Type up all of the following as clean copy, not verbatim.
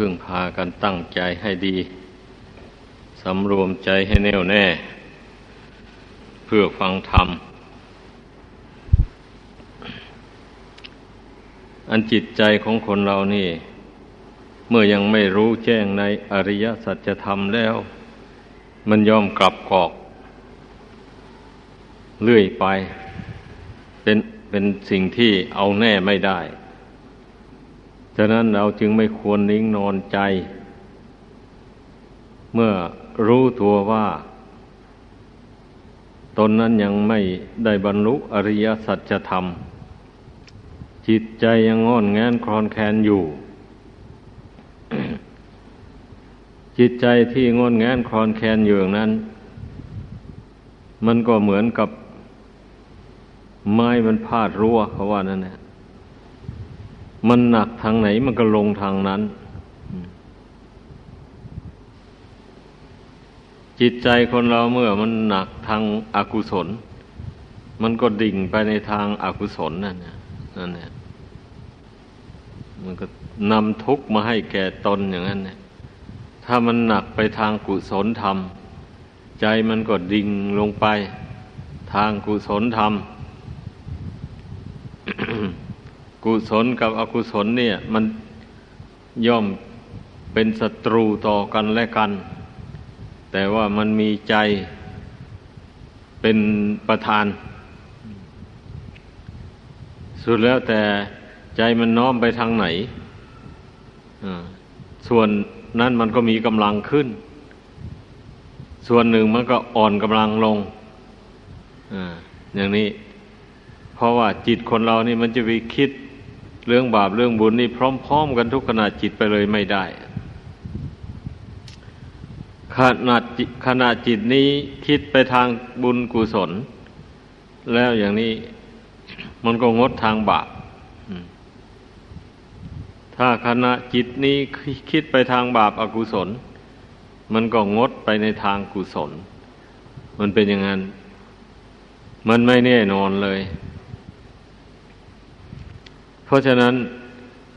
พึ่งพากันตั้งใจให้ดีสำรวมใจให้แน่วแน่เพื่อฟังธรรมอันจิตใจของคนเรานี่เมื่อยังไม่รู้แจ้งในอริยสัจธรรมแล้วมันยอมกลับกอกเลื่อยไปเป็นสิ่งที่เอาแน่ไม่ได้ฉะนั้นเราจึงไม่ควรนิ่งนอนใจเมื่อรู้ตัวว่าตนนั้นยังไม่ได้บรรลุอริยสัจธรรมจิตใจยังงอนแงนคลอนแคลนอยู่ จิตใจที่งอนแงนคลอนแคลนอยู่นั้นมันก็เหมือนกับไม้มันพาดรั้วเขาว่านั่นแหละมันหนักทางไหนมันก็ลงทางนั้นจิตใจคนเราเมื่อมันหนักทางอกุศลมันก็ดิ่งไปในทางอกุศลนั่นแหละมันก็นำทุกข์มาให้แก่ตนอย่างนั้นเนี่ยถ้ามันหนักไปทางกุศลธรรมใจมันก็ดิ่งลงไปทางกุศลธรรม กุศลกับอกุศลเนี่ยมันย่อมเป็นศัตรูต่อกันและกันแต่ว่ามันมีใจเป็นประธานสุดแล้วแต่ใจมันน้อมไปทางไหนส่วนนั้นมันก็มีกำลังขึ้นส่วนหนึ่งมันก็อ่อนกำลังลงอย่างนี้เพราะว่าจิตคนเรานี่มันจะไปคิดเรื่องบาปเรื่องบุญนี่พร้อมๆกันทุกขณะจิตไปเลยไม่ได้ขณะจิตนี้คิดไปทางบุญกุศลแล้วอย่างนี้มันก็งดทางบาปถ้าขณะจิตนี้คิดไปทางบาปอกุศลมันก็งดไปในทางกุศลมันเป็นอย่างนั้นมันไม่แน่นอนเลยเพราะฉะนั้น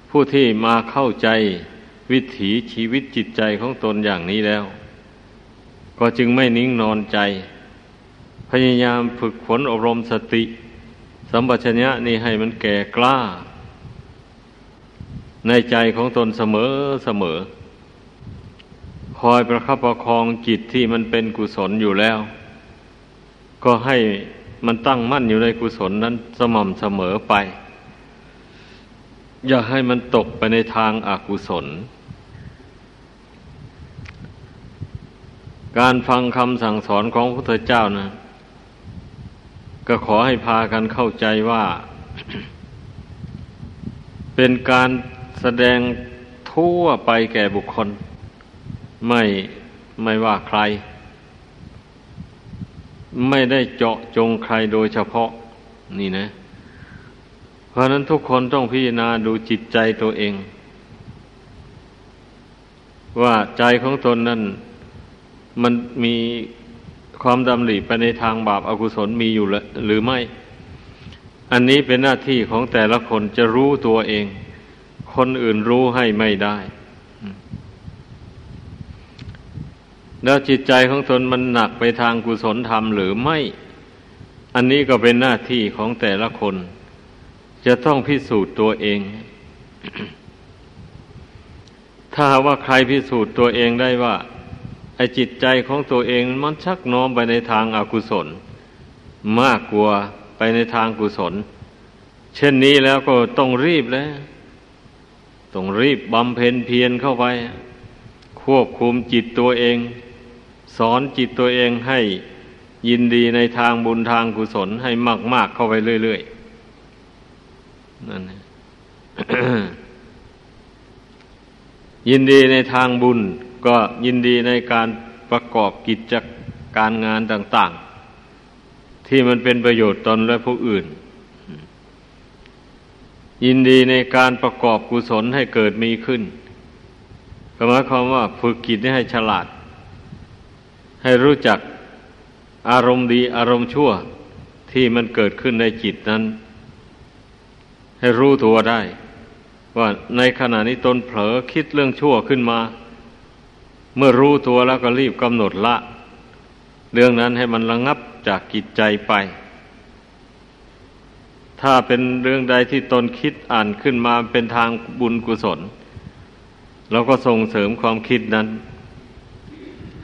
ผู้ที่มาเข้าใจวิถีชีวิตจิตใจของตนอย่างนี้แล้วก็จึงไม่นิ่งนอนใจพยายามฝึกฝนอบรมสติสัมปชัญญะนี่ให้มันแก่กล้าในใจของตนเสมอเสมอคอยประคับประคองจิตที่มันเป็นกุศลอยู่แล้วก็ให้มันตั้งมั่นอยู่ในกุศลนั้นสม่ำเสมอไปอย่าให้มันตกไปในทางอกุศลการฟังคำสั่งสอนของพระพุทธเจ้านะก็ขอให้พากันเข้าใจว่า เป็นการแสดงทั่วไปแก่บุคคลไม่ว่าใครไม่ได้เจาะจงใครโดยเฉพาะนี่นะเพราะนั้นทุกคนต้องพิจารณาดูจิตใจตัวเองว่าใจของตนนั้นมันมีความดำริไปในทางบาปอกุศลมีอยู่หรือไม่อันนี้เป็นหน้าที่ของแต่ละคนจะรู้ตัวเองคนอื่นรู้ให้ไม่ได้แล้วจิตใจของตนมันหนักไปทางกุศลธรรมหรือไม่อันนี้ก็เป็นหน้าที่ของแต่ละคนจะต้องพิสูจน์ตัวเอง ถ้าว่าใครพิสูจน์ตัวเองได้ว่าไอ้จิตใจของตัวเองมันชักน้อมไปในทางอกุศลมากกว่าไปในทางกุศลเช่นนี้แล้วก็ต้องรีบแล้วต้องรีบบำเพ็ญเพียรเข้าไปควบคุมจิตตัวเองสอนจิตตัวเองให้ยินดีในทางบุญทางกุศลให้มากๆเข้าไปเรื่อยๆนั่น ยินดีในทางบุญก็ยินดีในการประกอบกิจการงานต่างๆที่มันเป็นประโยชน์ตนและผู้อื่นยินดีในการประกอบกุศลให้เกิดมีขึ้นก็หมายความว่าฝึกจิตให้ฉลาดให้รู้จักอารมณ์ดีอารมณ์ชั่วที่มันเกิดขึ้นในจิตนั้นให้รู้ตัวได้ ว่าในขณะนี้ตนเผลอคิดเรื่องชั่วขึ้นมาเมื่อรู้ตัวแล้วก็รีบกำหนดละเรื่องนั้นให้มันระงับจากจิตใจไปถ้าเป็นเรื่องใดที่ตนคิดอ่านขึ้นมาเป็นทางบุญกุศลเราก็ส่งเสริมความคิดนั้น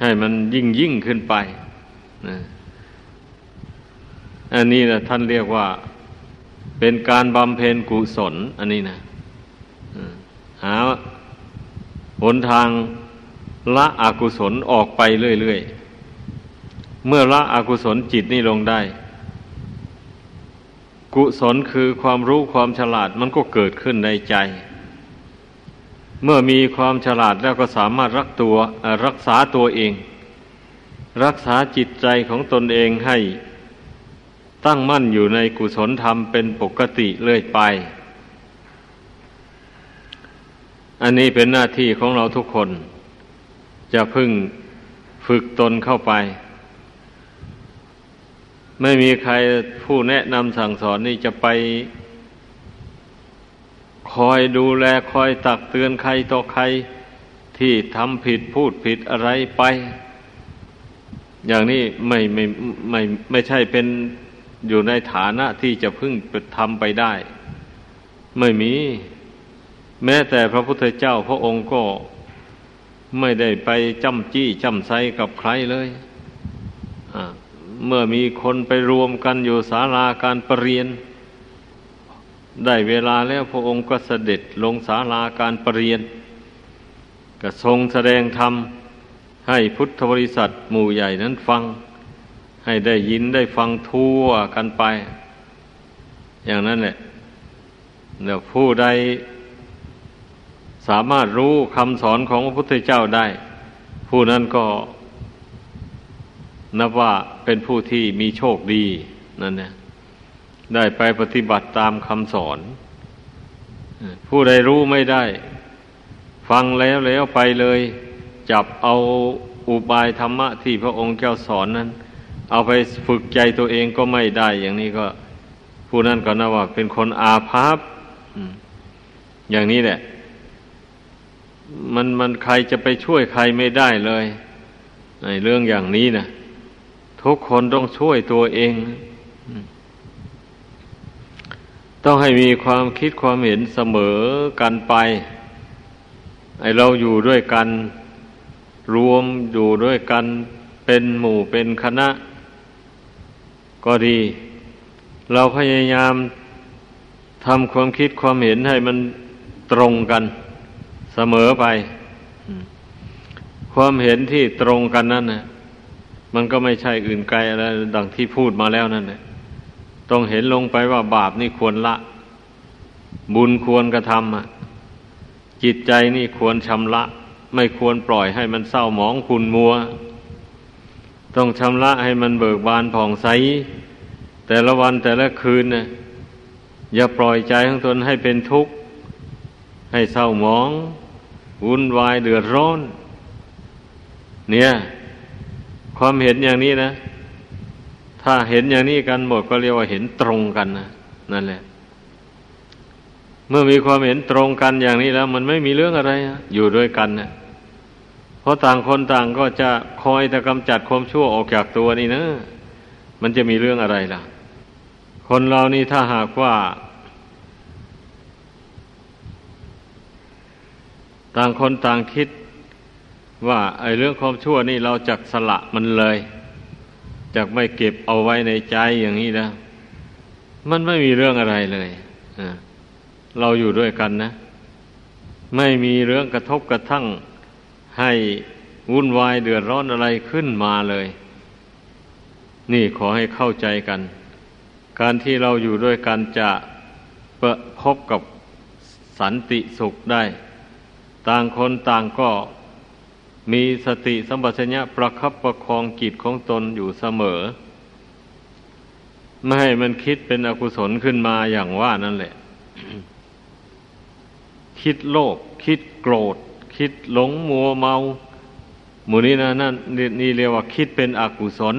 ให้มันยิ่งขึ้นไปนะอันนี้นะท่านเรียกว่าเป็นการบำเพ็ญกุศลอันนี้นะหาหนทางละอกุศลออกไปเรื่อยๆเมื่อละอกุศลจิตนี่ลงได้กุศลคือความรู้ความฉลาดมันก็เกิดขึ้นในใจเมื่อมีความฉลาดแล้วก็สามารถรักษาตัวเองรักษาจิตใจของตนเองให้ตั้งมั่นอยู่ในกุศลธรรมเป็นปกติเรื่อยไปอันนี้เป็นหน้าที่ของเราทุกคนจะพึ่งฝึกตนเข้าไปไม่มีใครผู้แนะนำสั่งสอนนี่จะไปคอยดูแลคอยตักเตือนใครต่อใครที่ทำผิดพูดผิดอะไรไปอย่างนี้ไม่ใช่เป็นอยู่ในฐานะที่จะพึ่งทำไปได้ไม่มีแม้แต่พระพุทธเจ้าพระองค์ก็ไม่ได้ไปจ้ำจี้จ้ำไซกับใครเลยเมื่อมีคนไปรวมกันอยู่ศาลาการประเรียนได้เวลาแล้วพระองค์ก็เสด็จลงศาลาการประเรียนก็ทรงแสดงธรรมให้พุทธบริษัทหมู่ใหญ่นั้นฟังให้ได้ยินได้ฟังทั่วกันไปอย่างนั้นแหละแล้วผู้ใดสามารถรู้คำสอนของพระพุทธเจ้าได้ผู้นั้นก็นับว่าเป็นผู้ที่มีโชคดีนั่นเนี่ยได้ไปปฏิบัติตามคำสอนผู้ใดรู้ไม่ได้ฟังแล้วไปเลยจับเอาอุบายธรรมะที่พระองค์เจ้าสอนนั้นเอาไปฝึกใจตัวเองก็ไม่ได้อย่างนี้ก็ผู้นั้นก็นับว่าเป็นคนอาภัพอย่างนี้แหละมันใครจะไปช่วยใครไม่ได้เลยในเรื่องอย่างนี้นะทุกคนต้องช่วยตัวเองต้องให้มีความคิดความเห็นเสมอกันไปไอเราอยู่ด้วยกันรวมอยู่ด้วยกันเป็นหมู่เป็นคณะก็ดีเราพยายามทำความคิดความเห็นให้มันตรงกันเสมอไปความเห็นที่ตรงกันนั่นน่ะมันก็ไม่ใช่อื่นไกลอะไรดังที่พูดมาแล้วนั่นน่ะต้องเห็นลงไปว่าบาปนี่ควรละบุญควรกระทำอ่ะจิตใจนี่ควรชำระไม่ควรปล่อยให้มันเศร้าหมองขุ่นมัวต้องชำระให้มันเบิกบานผ่องใสแต่ละวันแต่ละคืนน่ะอย่าปล่อยใจของตนให้เป็นทุกข์ให้เศร้าหมองวุ่นวายเดือดร้อนเนี่ยความเห็นอย่างนี้นะถ้าเห็นอย่างนี้กันหมดก็เรียกว่าเห็นตรงกันนะนั่นแหละเมื่อมีความเห็นตรงกันอย่างนี้แล้วมันไม่มีเรื่องอะไรอยู่ด้วยกันนะเพราะต่างคนต่างก็จะคอยแต่กำจัดความชั่วออกจากตัวนี่นะมันจะมีเรื่องอะไรล่ะคนเรานี่ถ้าหากว่าต่างคนต่างคิดว่าไอ้เรื่องความชั่วนี่เราจักสละมันเลยจักไม่เก็บเอาไว้ในใจอย่างนี้นะมันไม่มีเรื่องอะไรเลยเราอยู่ด้วยกันนะไม่มีเรื่องกระทบกระทั่งให้วุ่นวายเดือดร้อนอะไรขึ้นมาเลยนี่ขอให้เข้าใจกันการที่เราอยู่ด้วยกันจะประพบกับสันติสุขได้ต่างคนต่างก็มีสติสัมปชัญญะประคับประคองจิตของตนอยู่เสมอไม่ให้มันคิดเป็นอกุศลขึ้นมาอย่างว่านั่นแหละ คิดโลภคิดโกรธคิดหลงมัวเมาหมู่นี้นะนั่นนี่เรียกว่าคิดเป็นอกุศล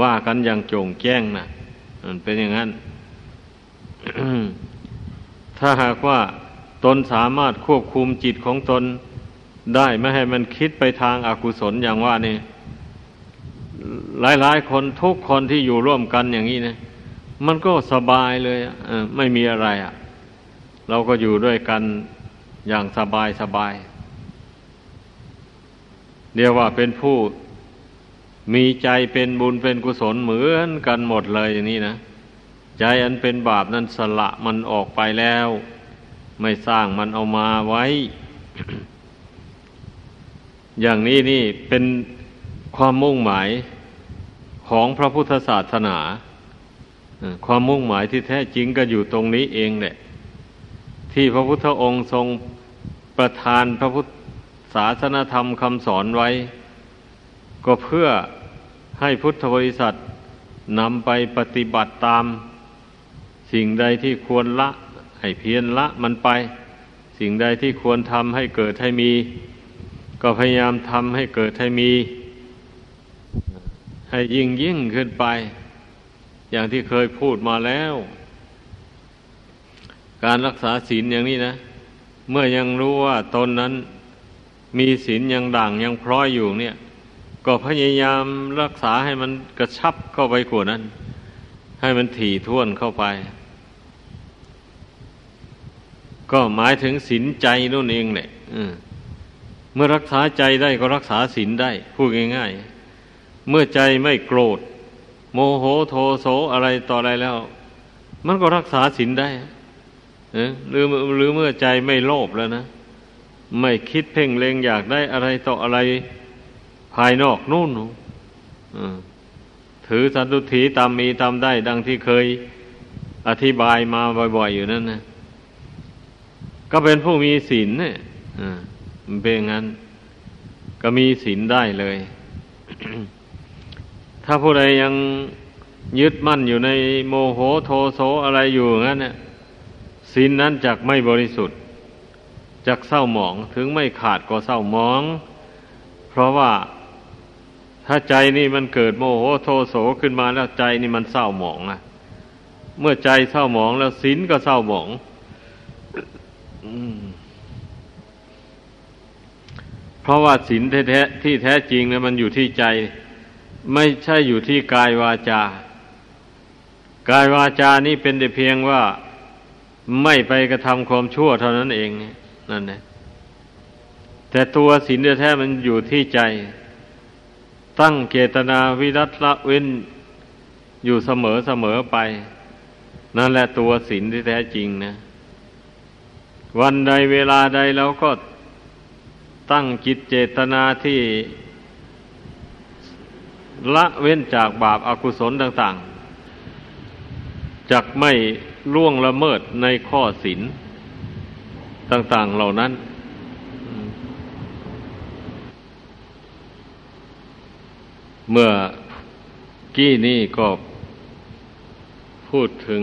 ว่ากันอย่างโจ่งแจ้งนะมันเป็นอย่างนั้น ถ้าหากว่า ตนสามารถควบคุมจิตของตนได้ไม่ให้มันคิดไปทางอกุศลอย่างว่านี่หลายๆคนทุกคนที่อยู่ร่วมกันอย่างนี้นะมันก็สบายเลยไม่มีอะไรอ่ะเราก็อยู่ด้วยกันอย่างสบายสบายเรียกว่าเป็นผู้มีใจเป็นบุญเป็นกุศลเหมือนกันหมดเลยอย่างนี้นะใจอันเป็นบาปนั้นสละมันออกไปแล้วไม่สร้างมันเอามาไว้ อย่างนี้นี่เป็นความมุ่งหมายของพระพุทธศาสนาความมุ่งหมายที่แท้จริงก็อยู่ตรงนี้เองแหละที่พระพุทธองค์ทรงประทานพระพุทธศาสนธรรมคำสอนไว้ก็เพื่อให้พุทธบริษัทนำไปปฏิบัติตามสิ่งใดที่ควรละให้เพียรละมันไปสิ่งใดที่ควรทำให้เกิดให้มีก็พยายามทำให้เกิดให้มีให้ยิ่งขึ้นไปอย่างที่เคยพูดมาแล้วการรักษาศีลอย่างนี้นะเมื่อยังรู้ว่าตนนั้นมีศีลยังด่างยังพร้อยอยู่เนี่ยก็พยายามรักษาให้มันกระชับเข้าไปกว่านั้นให้มันถี่ถ้วนเข้าไปก็หมายถึงศีลใจนั่นเองแหละเมื่อรักษาใจได้ก็รักษาศีลได้พูดง่ายๆเมื่อใจไม่โกรธโมโหโทโสอะไรต่ออะไรแล้วมันก็รักษาศีลได้หรือเมื่อใจไม่โลภแล้วนะไม่คิดเพ่งเล็งอยากได้อะไรต่ออะไรภายนอกนู่นถือสันตุถีตามมีตามได้ดังที่เคยอธิบายมาบ่อยๆอยู่นั่นนะก็เป็นผู้มีศีลเนี่ยมันเป็นงั้นก็มีศีลได้เลย ถ้าผู้ใดยังยึดมั่นอยู่ในโมโหโทโสอะไรอยู่งั้นเนี่ยศีลนั้นจักไม่บริสุทธิ์จักเศร้าหมองถึงไม่ขาดก็เศร้าหมองเพราะว่าถ้าใจนี่มันเกิดโมโหโทโสขึ้นมาแล้วใจนี่มันเศร้าหมองนะเมื่อใจเศร้าหมองแล้วศีลก็เศร้าหมองเพราะว่าศีลแท้ที่แท้จริงเนี่ยมันอยู่ที่ใจไม่ใช่อยู่ที่กายวาจากายวาจานี่เป็นแต่เพียงว่าไม่ไปกระทำความชั่วเท่านั้นเองนั่นแหละแต่ตัวศีลแท้มันอยู่ที่ใจตั้งเจตนาวิรัตละเว้นอยู่เสมอไปนั่นแหละตัวศีลที่แท้จริงนะวันใดเวลาใดเราก็ตั้งจิตเจตนาที่ละเว้นจากบาปอกุศลต่างๆจักไม่ล่วงละเมิดในข้อศีลต่างๆเหล่านั้นเมื่อกี้นี่ก็พูดถึง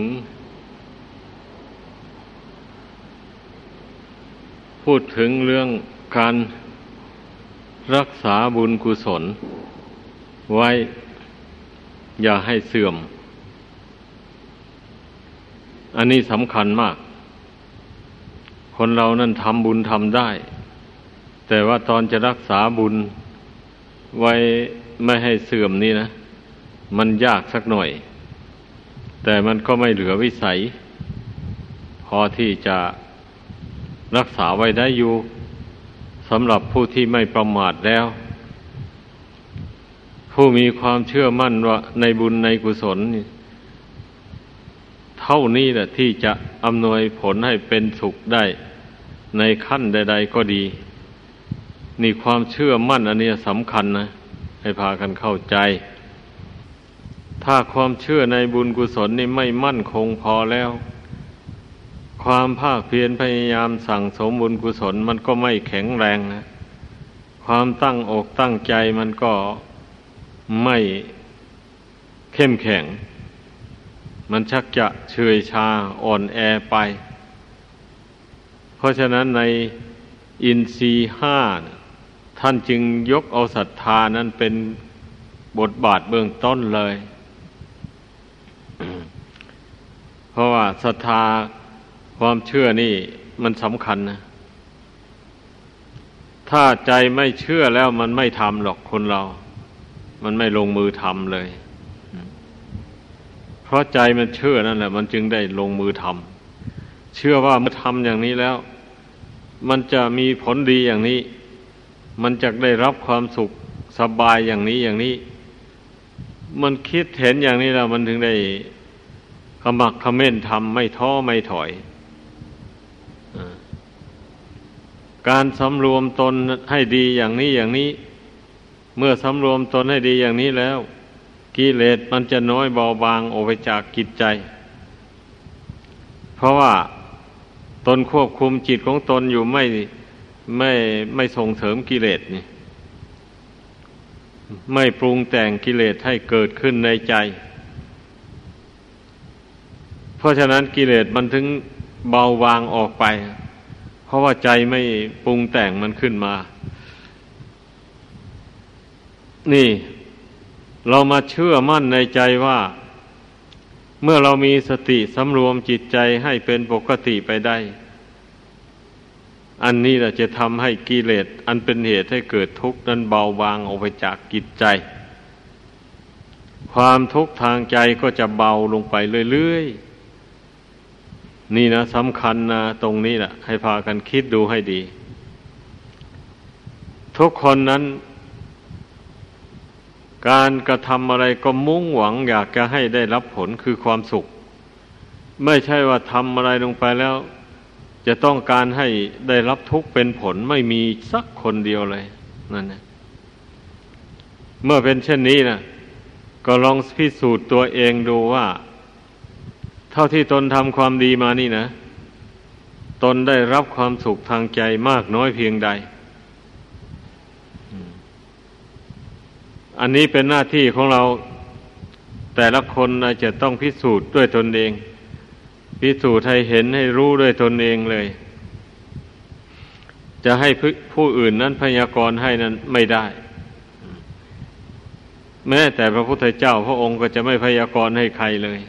เรื่องการรักษาบุญกุศลไว้อย่าให้เสื่อมอันนี้สำคัญมากคนเรานั่นทำบุญทำได้แต่ว่าตอนจะรักษาบุญไว้ไม่ให้เสื่อมนี่นะมันยากสักหน่อยแต่มันก็ไม่เหลือวิสัยพอที่จะรักษาไว้ได้อยู่สำหรับผู้ที่ไม่ประมาทแล้วผู้มีความเชื่อมั่นว่าในบุญในกุศลเท่านี้แหละที่จะอำนวยผลให้เป็นสุขได้ในขั้นใดๆก็ดีนี่ความเชื่อมั่นอันนี้สำคัญนะให้พากันเข้าใจถ้าความเชื่อในบุญกุศลนี่ไม่มั่นคงพอแล้วความภาคเพียรพยายามสั่งสมบุญกุศลมันก็ไม่แข็งแรงนะความตั้งอกตั้งใจมันก็ไม่เข้มแข็งมันชักจะเฉื่อยชาอ่อนแอไปเพราะฉะนั้นในอินทรีย์ห้าท่านจึงยกเอาศรัทธานั้นเป็นบทบาทเบื้องต้นเลย เพราะว่าศรัทธาความเชื่อนี่ มันสำคัญนะถ้าใจไม่เชื่อแล้วมันไม่ทำหรอกคนเรามันไม่ลงมือทำเลยเพราะใจมันเชื่อนั่นแหละมันจึงได้ลงมือทำเชื่อว่าเมื่อทำอย่างนี้แล้วมันจะมีผลดีอย่างนี้มันจะได้รับความสุขสบายอย่างนี้อย่างนี้มันคิดเห็นอย่างนี้แล้วมันถึงได้ขมักเขม้นทำไม่ท้อไม่ถอยการสำรวมตนให้ดีอย่างนี้อย่างนี้เมื่อสำรวมตนให้ดีอย่างนี้แล้วกิเลสมันจะน้อยเบาบางออกไปจากจิตใจเพราะว่าตนควบคุมจิตของตนอยู่ไม่ส่งเสริมกิเลสนี่ไม่ปรุงแต่งกิเลสให้เกิดขึ้นในใจเพราะฉะนั้นกิเลสมันถึงเบาบางออกไปเพราะว่าใจไม่ปรุงแต่งมันขึ้นมานี่เรามาเชื่อมั่นในใจว่าเมื่อเรามีสติสำรวมจิตใจให้เป็นปกติไปได้อันนี้แหละจะทำให้กิเลสอันเป็นเหตุให้เกิดทุกข์นั้นเบาบางออกไปจากจิตใจความทุกข์ทางใจก็จะเบาลงไปเรื่อยๆนี่นะสำคัญนะตรงนี้แหละให้พากันคิดดูให้ดีทุกคนนั้นการกระทำอะไรก็มุ่งหวังอยากจะให้ได้รับผลคือความสุขไม่ใช่ว่าทำอะไรลงไปแล้วจะต้องการให้ได้รับทุกข์เป็นผลไม่มีสักคนเดียวเลยนั่นนะเมื่อเป็นเช่นนี้นะก็ลองพิสูจน์ตัวเองดูว่าเท่าที่ตนทำความดีมานี่นะตนได้รับความสุขทางใจมากน้อยเพียงใดอันนี้เป็นหน้าที่ของเราแต่ละคนอาจจะต้องพิสูจน์ด้วยตนเองพิสูจน์ให้เห็นให้รู้ด้วยตนเองเลยจะให้ผู้อื่นนั้นพยากรณ์ให้นั้นไม่ได้แม้แต่พระพุทธเจ้าพระองค์ก็จะไม่พยากรณ์ให้ใครเลย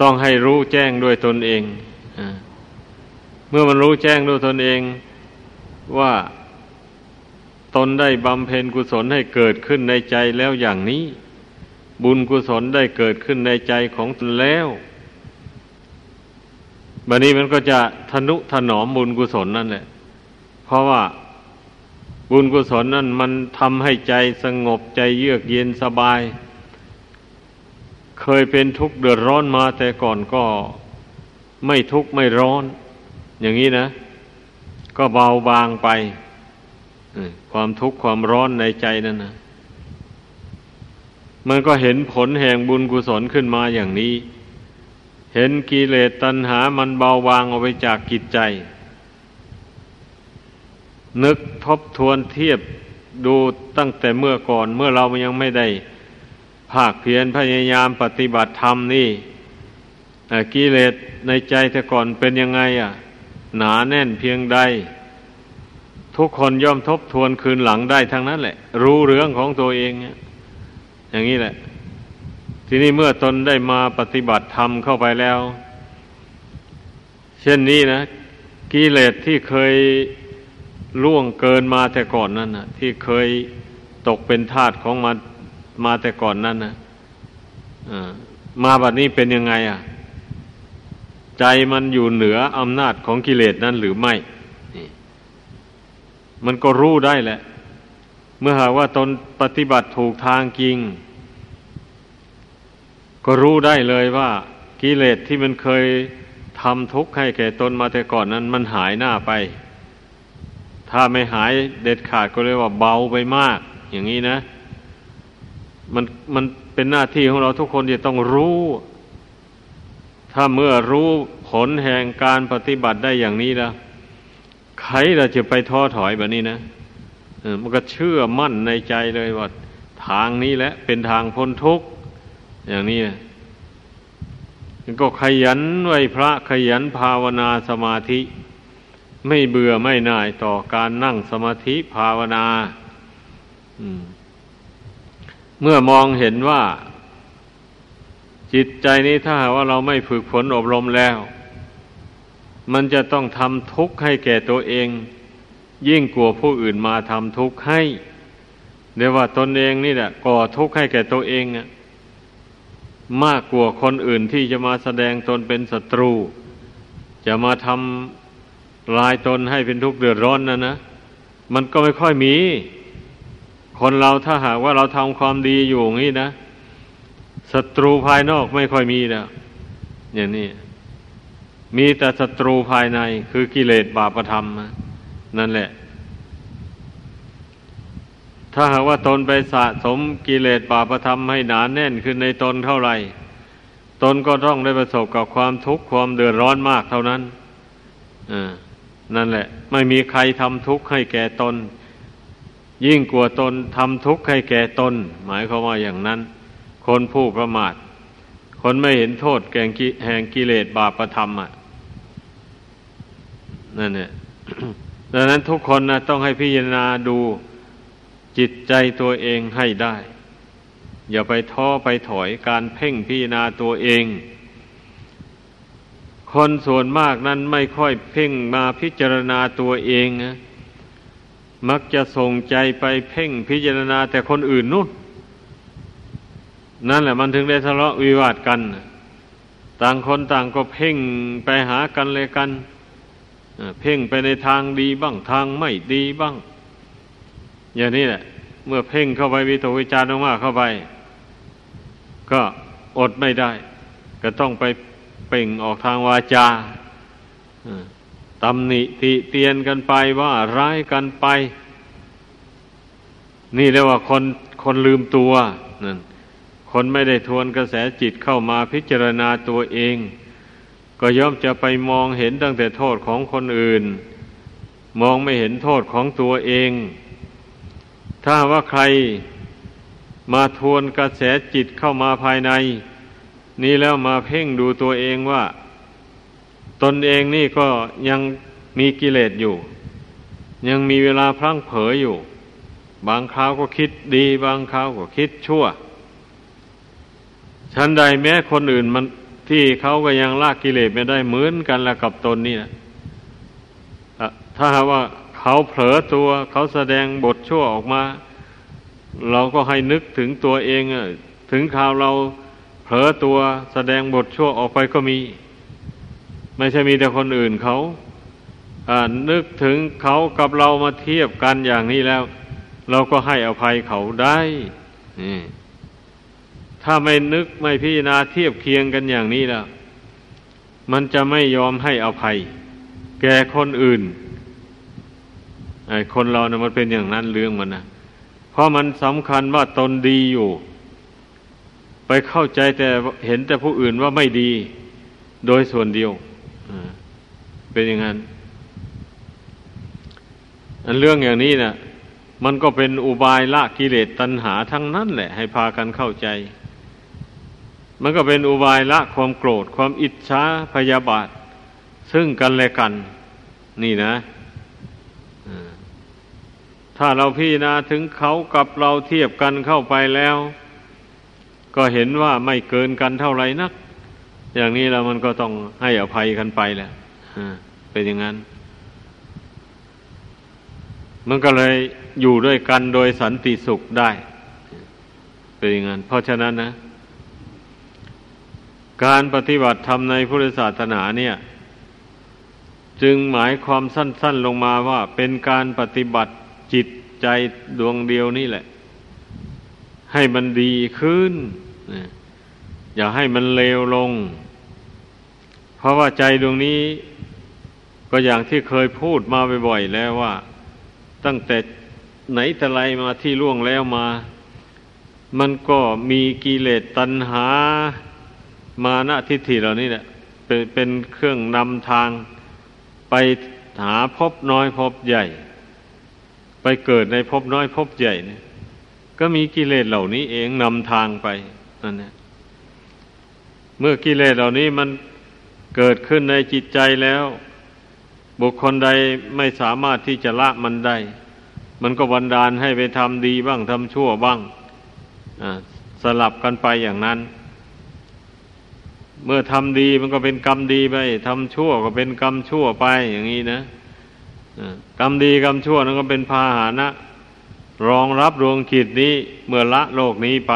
ต้องให้รู้แจ้งด้วยตนเองเมื่อมันรู้แจ้งด้วยตนเองว่าตนได้บำเพ็ญกุศลให้เกิดขึ้นในใจแล้วอย่างนี้บุญกุศลได้เกิดขึ้นในใจของตนแล้วบัดนี้มันก็จะทนุถนอมบุญกุศลนั่นแหละเพราะว่าบุญกุศลนั่นมันทำให้ใจสงบใจเยือกเย็นสบายเคยเป็นทุกข์เดือดร้อนมาแต่ก่อนก็ไม่ทุกข์ไม่ร้อนอย่างนี้นะก็เบาบางไปความทุกข์ความร้อนในใจนั่นนะมันก็เห็นผลแห่งบุญกุศลขึ้นมาอย่างนี้เห็นกิเลสตัณหามันเบาบางออกไปจากจิตใจนึกทบทวนเทียบดูตั้งแต่เมื่อก่อนเมื่อเรายังไม่ได้ภาคเพียรพยายามปฏิบัติธรรมนี่กิเลสในใจแต่ก่อนเป็นยังไงอ่ะหนาแน่นเพียงใดทุกคนย่อมทบทวนคืนหลังได้ทั้งนั้นแหละรู้เรื่องของตัวเองอย่างนี้แหละทีนี้เมื่อตนได้มาปฏิบัติธรรมเข้าไปแล้วเช่นนี้นะกิเลสที่เคยล่วงเกินมาแต่ก่อนนั้นนะที่เคยตกเป็นทาสของมันมาแต่ก่อนนั้นนะมาบัดนี้เป็นยังไงอ่ะใจมันอยู่เหนืออำนาจของกิเลสนั้นหรือไม่มันก็รู้ได้แหละเมื่อหากว่าตนปฏิบัติถูกทางจริงก็รู้ได้เลยว่ากิเลสที่มันเคยทำทุกข์ให้แก่ตนมาแต่ก่อนนั้นมันหายหน้าไปถ้าไม่หายเด็ดขาดก็เรียกว่าเบาไปมากอย่างนี้นะมันเป็นหน้าที่ของเราทุกคนที่ต้องรู้ถ้าเมื่อรู้ผลแห่งการปฏิบัติได้อย่างนี้แล้วใครเราจะไปท้อถอยแบบนี้นะมันก็เชื่อมั่นในใจเลยว่าทางนี้แหละเป็นทางพ้นทุกข์อย่างนี้มันก็ขยันไหวพระขยันภาวนาสมาธิไม่เบื่อไม่น่ายต่อการนั่งสมาธิภาวนาเมื่อมองเห็นว่าจิตใจนี้ถ้าว่าเราไม่ฝึกฝนอบรมแล้ว มันจะต้องทำทุกข์ให้แก่ตัวเองยิ่งกลัวผู้อื่นมาทำทุกข์ให้เดี๋ยวว่าตนเองนี่แหละก่อทุกข์ให้แก่ตัวเองมากกว่าคนอื่นที่จะมาแสดงตนเป็นศัตรูจะมาทำลายตนให้เป็นทุกข์เดือดร้อนนะมันก็ไม่ค่อยมีคนเราถ้าหากว่าเราทำความดีอยู่อย่างนี้นะศัตรูภายนอกไม่ค่อยมีแล้วอย่างนี้มีแต่ศัตรูภายในคือกิเลสบาปธรรมนั่นแหละถ้าหากว่าตนไปสะสมกิเลสบาปธรรมให้หนาแน่นขึ้นในตนเท่าไหร่ตนก็ต้องได้ประสบกับความทุกข์ความเดือดร้อนมากเท่านั้นนั่นแหละไม่มีใครทำทุกข์ให้แก่ตนยิ่งกว่าตนทำทุกข์ให้แก่ตนหมายความว่าอย่างนั้นคนผู้ประมาทคนไม่เห็นโทษแห่งกิเลสบาปธรรมนั่นแหละ ดังนั้นทุกคนนะต้องให้พิจารณาดูจิตใจตัวเองให้ได้อย่าไปท้อไปถอยการเพ่งพิจารณาตัวเองคนส่วนมากนั้นไม่ค่อยเพ่งมาพิจารณาตัวเองนะมักจะส่งใจไปเพ่งพิจารณาแต่คนอื่นนู่นนั่นแหละมันถึงได้ทะเลาะวิวาทกันต่างคนต่างก็เพ่งไปหากันเลยกันเพ่งไปในทางดีบ้างทางไม่ดีบ้างอย่างนี้แหละเมื่อเพ่งเข้าไปวิตกวิจารณ์มากๆเข้าไปก็อดไม่ได้ก็ต้องไปเป่งออกทางวาจาตำหนิติเตียนกันไปว่าร้ายกันไปนี่เรียกว่าคนลืมตัวนั่นคนไม่ได้ทวนกระแสจิตเข้ามาพิจารณาตัวเองก็ย่อมจะไปมองเห็นตั้งแต่โทษของคนอื่นมองไม่เห็นโทษของตัวเองถ้าว่าใครมาทวนกระแสจิตเข้ามาภายในนี้แล้วมาเพ่งดูตัวเองว่าตนเองนี่ก็ยังมีกิเลสอยู่ยังมีเวลาพลั้งเผลออยู่บางคราวก็คิดดีบางคราวก็คิดชั่วฉันใดแม้คนอื่นมันที่เขาก็ยังละกิเลสไม่ได้เหมือนกันละกับตนนี่นะถ้าว่าเขาเผลอตัวเขาแสดงบทชั่วออกมาเราก็ให้นึกถึงตัวเองถึงคราวเราเผลอตัวแสดงบทชั่วออกไปก็มีไม่ใช่มีแต่คนอื่นเขานึกถึงเขากับเรามาเทียบกันอย่างนี้แล้วเราก็ให้อภัยเขาได้ถ้าไม่นึกไม่พิจารณาเทียบเคียงกันอย่างนี้แล้วมันจะไม่ยอมให้อภัยแก่คนอื่นไอ้คนเราเนี่ยมันเป็นอย่างนั้นเรื่องมันนะเพราะมันสำคัญว่าตนดีอยู่ไปเข้าใจแต่เห็นแต่ผู้อื่นว่าไม่ดีโดยส่วนเดียวเป็นอย่างนั้นอันเรื่องอย่างนี้นะมันก็เป็นอุบายละกิเลสตัณหาทั้งนั้นแหละให้พากันเข้าใจมันก็เป็นอุบายละความโกรธความอิจฉาพยาบาทซึ่งกันและกันนี่นะถ้าเราพิจารณาถึงเขากับเราเทียบกันเข้าไปแล้วก็เห็นว่าไม่เกินกันเท่าไหร่นักอย่างนี้แล้วมันก็ต้องให้อภัยกันไปแหละเป็นอย่างนั้นมันก็เลยอยู่ด้วยกันโดยสันติสุขได้เป็นอย่างนั้นเพราะฉะนั้นนะการปฏิบัติธรรมในพุทธศาสนาเนี่ยจึงหมายความสั้นๆลงมาว่าเป็นการปฏิบัติจิตใจดวงเดียวนี่แหละให้มันดีขึ้นอย่าให้มันเลวลงเพราะว่าใจดวงนี้ก็อย่างที่เคยพูดมาบ่อยๆแล้วว่าตั้งแต่ไหนแต่ไรมาที่ล่วงแล้วมามันก็มีกิเลสตัณหามานะทิฏฐิเหล่านี้แหละเป็นเครื่องนำทางไปหาภพน้อยภพใหญ่ไปเกิดในภพน้อยภพใหญ่เนี่ยก็มีกิเลสเหล่านี้เองนำทางไปนั่นแหละเมื่อกิเลสเหล่านี้มันเกิดขึ้นในจิตใจแล้วบุคคลใดไม่สามารถที่จะละมันได้มันก็บันดาลให้ไปทำดีบ้างทำชั่วบ้างสลับกันไปอย่างนั้น เมื่อทำดีมันก็เป็นกรรมดีไปทำชั่วก็เป็นกรรมชั่วไปอย่างนี้นะกรรมดีกรรมชั่วนั้นก็เป็นพาหนะรองรับดวงกิจนี้เมื่อละโลกนี้ไป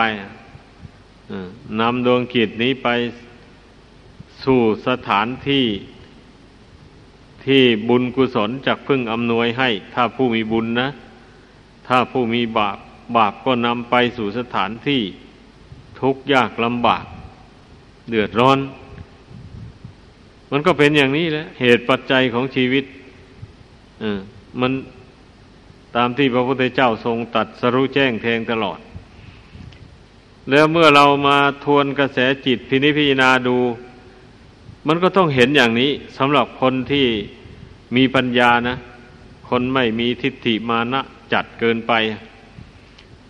นำดวงกิจนี้ไปสู่สถานที่ที่บุญกุศลจักพึ่งอำนวยให้ถ้าผู้มีบุญนะถ้าผู้มีบาปก็นำไปสู่สถานที่ทุกข์ยากลำบากเดือดร้อนมันก็เป็นอย่างนี้แหละเหตุปัจจัยของชีวิตมันตามที่พระพุทธเจ้าทรงตรัสรู้แจ้งแทงตลอดแล้วเมื่อเรามาทวนกระแสจิตพินิจพิจารณาดูมันก็ต้องเห็นอย่างนี้สำหรับคนที่มีปัญญานะคนไม่มีทิฏฐิมานะจัดเกินไป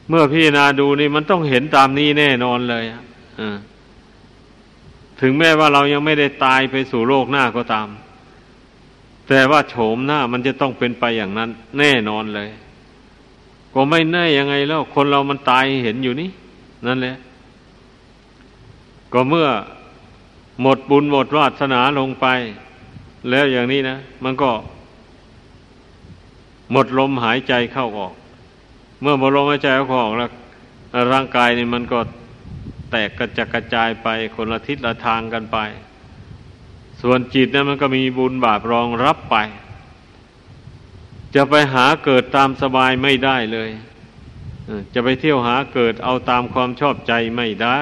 เมื่อพิจารณาดูนี่มันต้องเห็นตามนี้แน่นอนเลยถึงแม้ว่าเรายังไม่ได้ตายไปสู่โลกหน้าก็ตามแต่ว่าโฉมหน้ามันจะต้องเป็นไปอย่างนั้นแน่นอนเลยก็ไม่แน่ยังไงแล้วคนเรามันตายเห็นอยู่นี่นั่นแหละก็เมื่อหมดบุญหมดวาสนาลงไปแล้วอย่างนี้นะมันก็หมดลมหายใจเข้าออกเมื่อหมดลมหายใจเข้าออกแล้วร่างกายนี่มันก็แตกกระจัดกระจายไปคนละทิศละทางกันไปส่วนจิตนั้นมันก็มีบุญบาปรองรับไปจะไปหาเกิดตามสบายไม่ได้เลยจะไปเที่ยวหาเกิดเอาตามความชอบใจไม่ได้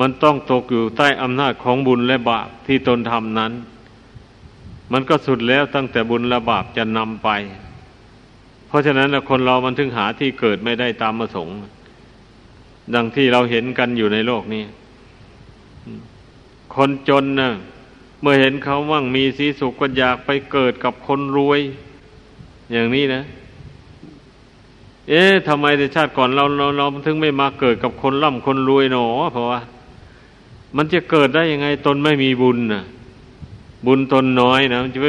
มันต้องตกอยู่ใต้อำนาจของบุญและบาปที่ตนทำนั้นมันก็สุดแล้วตั้งแต่บุญและบาปจะนำไปเพราะฉะนั้นคนเรามันถึงหาที่เกิดไม่ได้ตามประสงค์ดังที่เราเห็นกันอยู่ในโลกนี้คนจนนะเมื่อเห็นเขามั่งมีสีสุขก็อยากไปเกิดกับคนรวยอย่างนี้นะทำไมแต่ชาติก่อนเราถึงไม่มาเกิดกับคนร่ำคนรวยหนอเพราะว่ามันจะเกิดได้ยังไงตนไม่มีบุญนะบุญตนน้อยนะมันจะไป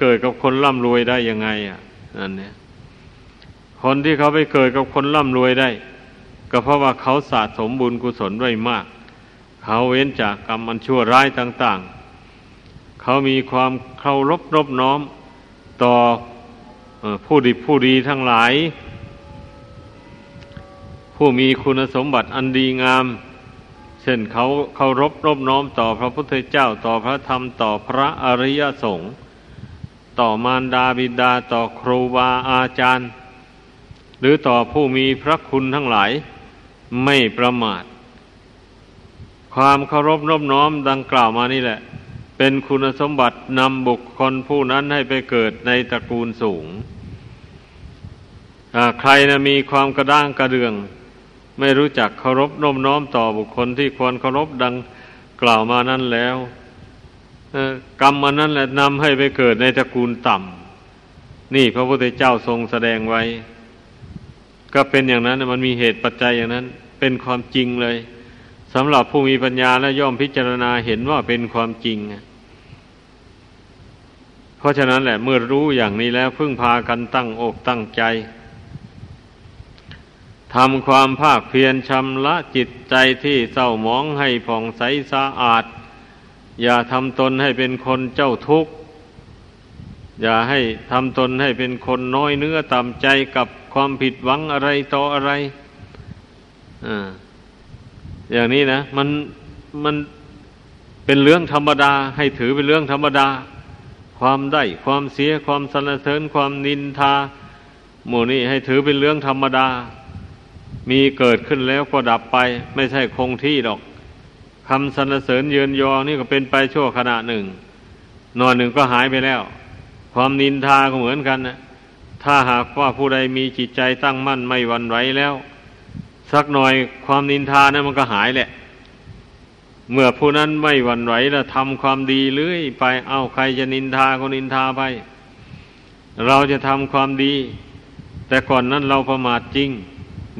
เกิดกับคนร่ำรวยได้ยังไงอ่ะนั่นเนี่ยคนที่เขาไปเกิดกับคนร่ำรวยได้ก็เพราะว่าเขาสะสมบุญกุศลไว้มากเขาเว้นจากกรรมอันชั่วร้ายต่างๆเขามีความเคารพนอบน้อมต่อผู้ดีทั้งหลายผู้มีคุณสมบัติอันดีงามเช่นเขาเคารพนอบน้อมต่อพระพุทธเจ้าต่อพระธรรมต่อพระอริยสงฆ์ต่อมารดาบิดาต่อครูบาอาจารย์หรือต่อผู้มีพระคุณทั้งหลายไม่ประมาทความเคารพนอบน้อมดังกล่าวมานี่แหละเป็นคุณสมบัตินำบุคคลผู้นั้นให้ไปเกิดในตระกูลสูงใครนะมีความกระด้างกระเดื่องไม่รู้จักเคารพนอบน้อมต่อบุคคลที่ควรเคารพดังกล่าวมานั้นแล้วกรรมอันนั้นแหละนำให้ไปเกิดในตระกูลต่ำนี่พระพุทธเจ้าทรงแสดงไว้ก็เป็นอย่างนั้นมันมีเหตุปัจจัยอย่างนั้นเป็นความจริงเลยสำหรับผู้มีปัญญาและย่อมพิจารณาเห็นว่าเป็นความจริงเพราะฉะนั้นแหละเมื่อรู้อย่างนี้แล้วพึ่งพากันตั้งอกตั้งใจทำความภาคเพียรชำระจิตใจที่เศร้าหมองให้ผ่องใสสะอาดอย่าทำตนให้เป็นคนเจ้าทุกข์อย่าให้ทำตนให้เป็นคนน้อยเนื้อต่ำใจกับความผิดหวังอะไรต่ออะไรอย่างนี้นะมันเป็นเรื่องธรรมดาให้ถือเป็นเรื่องธรรมดาความได้ความเสียความสรรเสริญความนินทาหมู่นี้ให้ถือเป็นเรื่องธรรมดามีเกิดขึ้นแล้วก็ดับไปไม่ใช่คงที่หรอกคำสรรเสริญเยินยอนี่ก็เป็นไปชั่วขณะหนึ่งนอนหนึ่งก็หายไปแล้วความนินทาก็เหมือนกันนะถ้าหากว่าผู้ใดมีจิตใจตั้งมั่นไม่หวั่นไหวแล้วสักหน่อยความนินทานั้นมันก็หายแหละเมื่อผู้นั้นไม่หวั่นไหวแล้วทำความดีเรื่อยไปเอาใครจะนินทาก็นินทาไปเราจะทำความดีแต่ก่อนนั้นเราประมาทจริง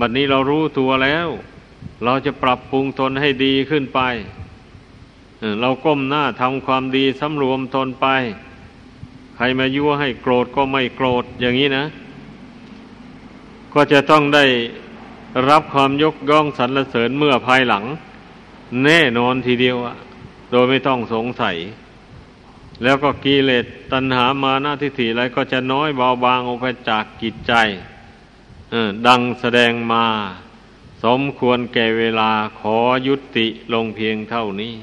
บัดนี้เรารู้ตัวแล้วเราจะปรับปรุงตนให้ดีขึ้นไปเราก้มหน้าทำความดีสำรวมตนไปใครมายั่วให้โกรธก็ไม่โกรธอย่างนี้นะก็จะต้องได้รับความยกย่องสรรเสริญเมื่อภายหลัง แน่นอนทีเดียวโดยไม่ต้องสงสัยแล้วก็กิเลสตัณหามานะทิฏฐิอะไรก็จะน้อยเบาบางออกไปจากจิตใจดังแสดงมาสมควรแก่เวลาขอยุติลงเพียงเท่านี้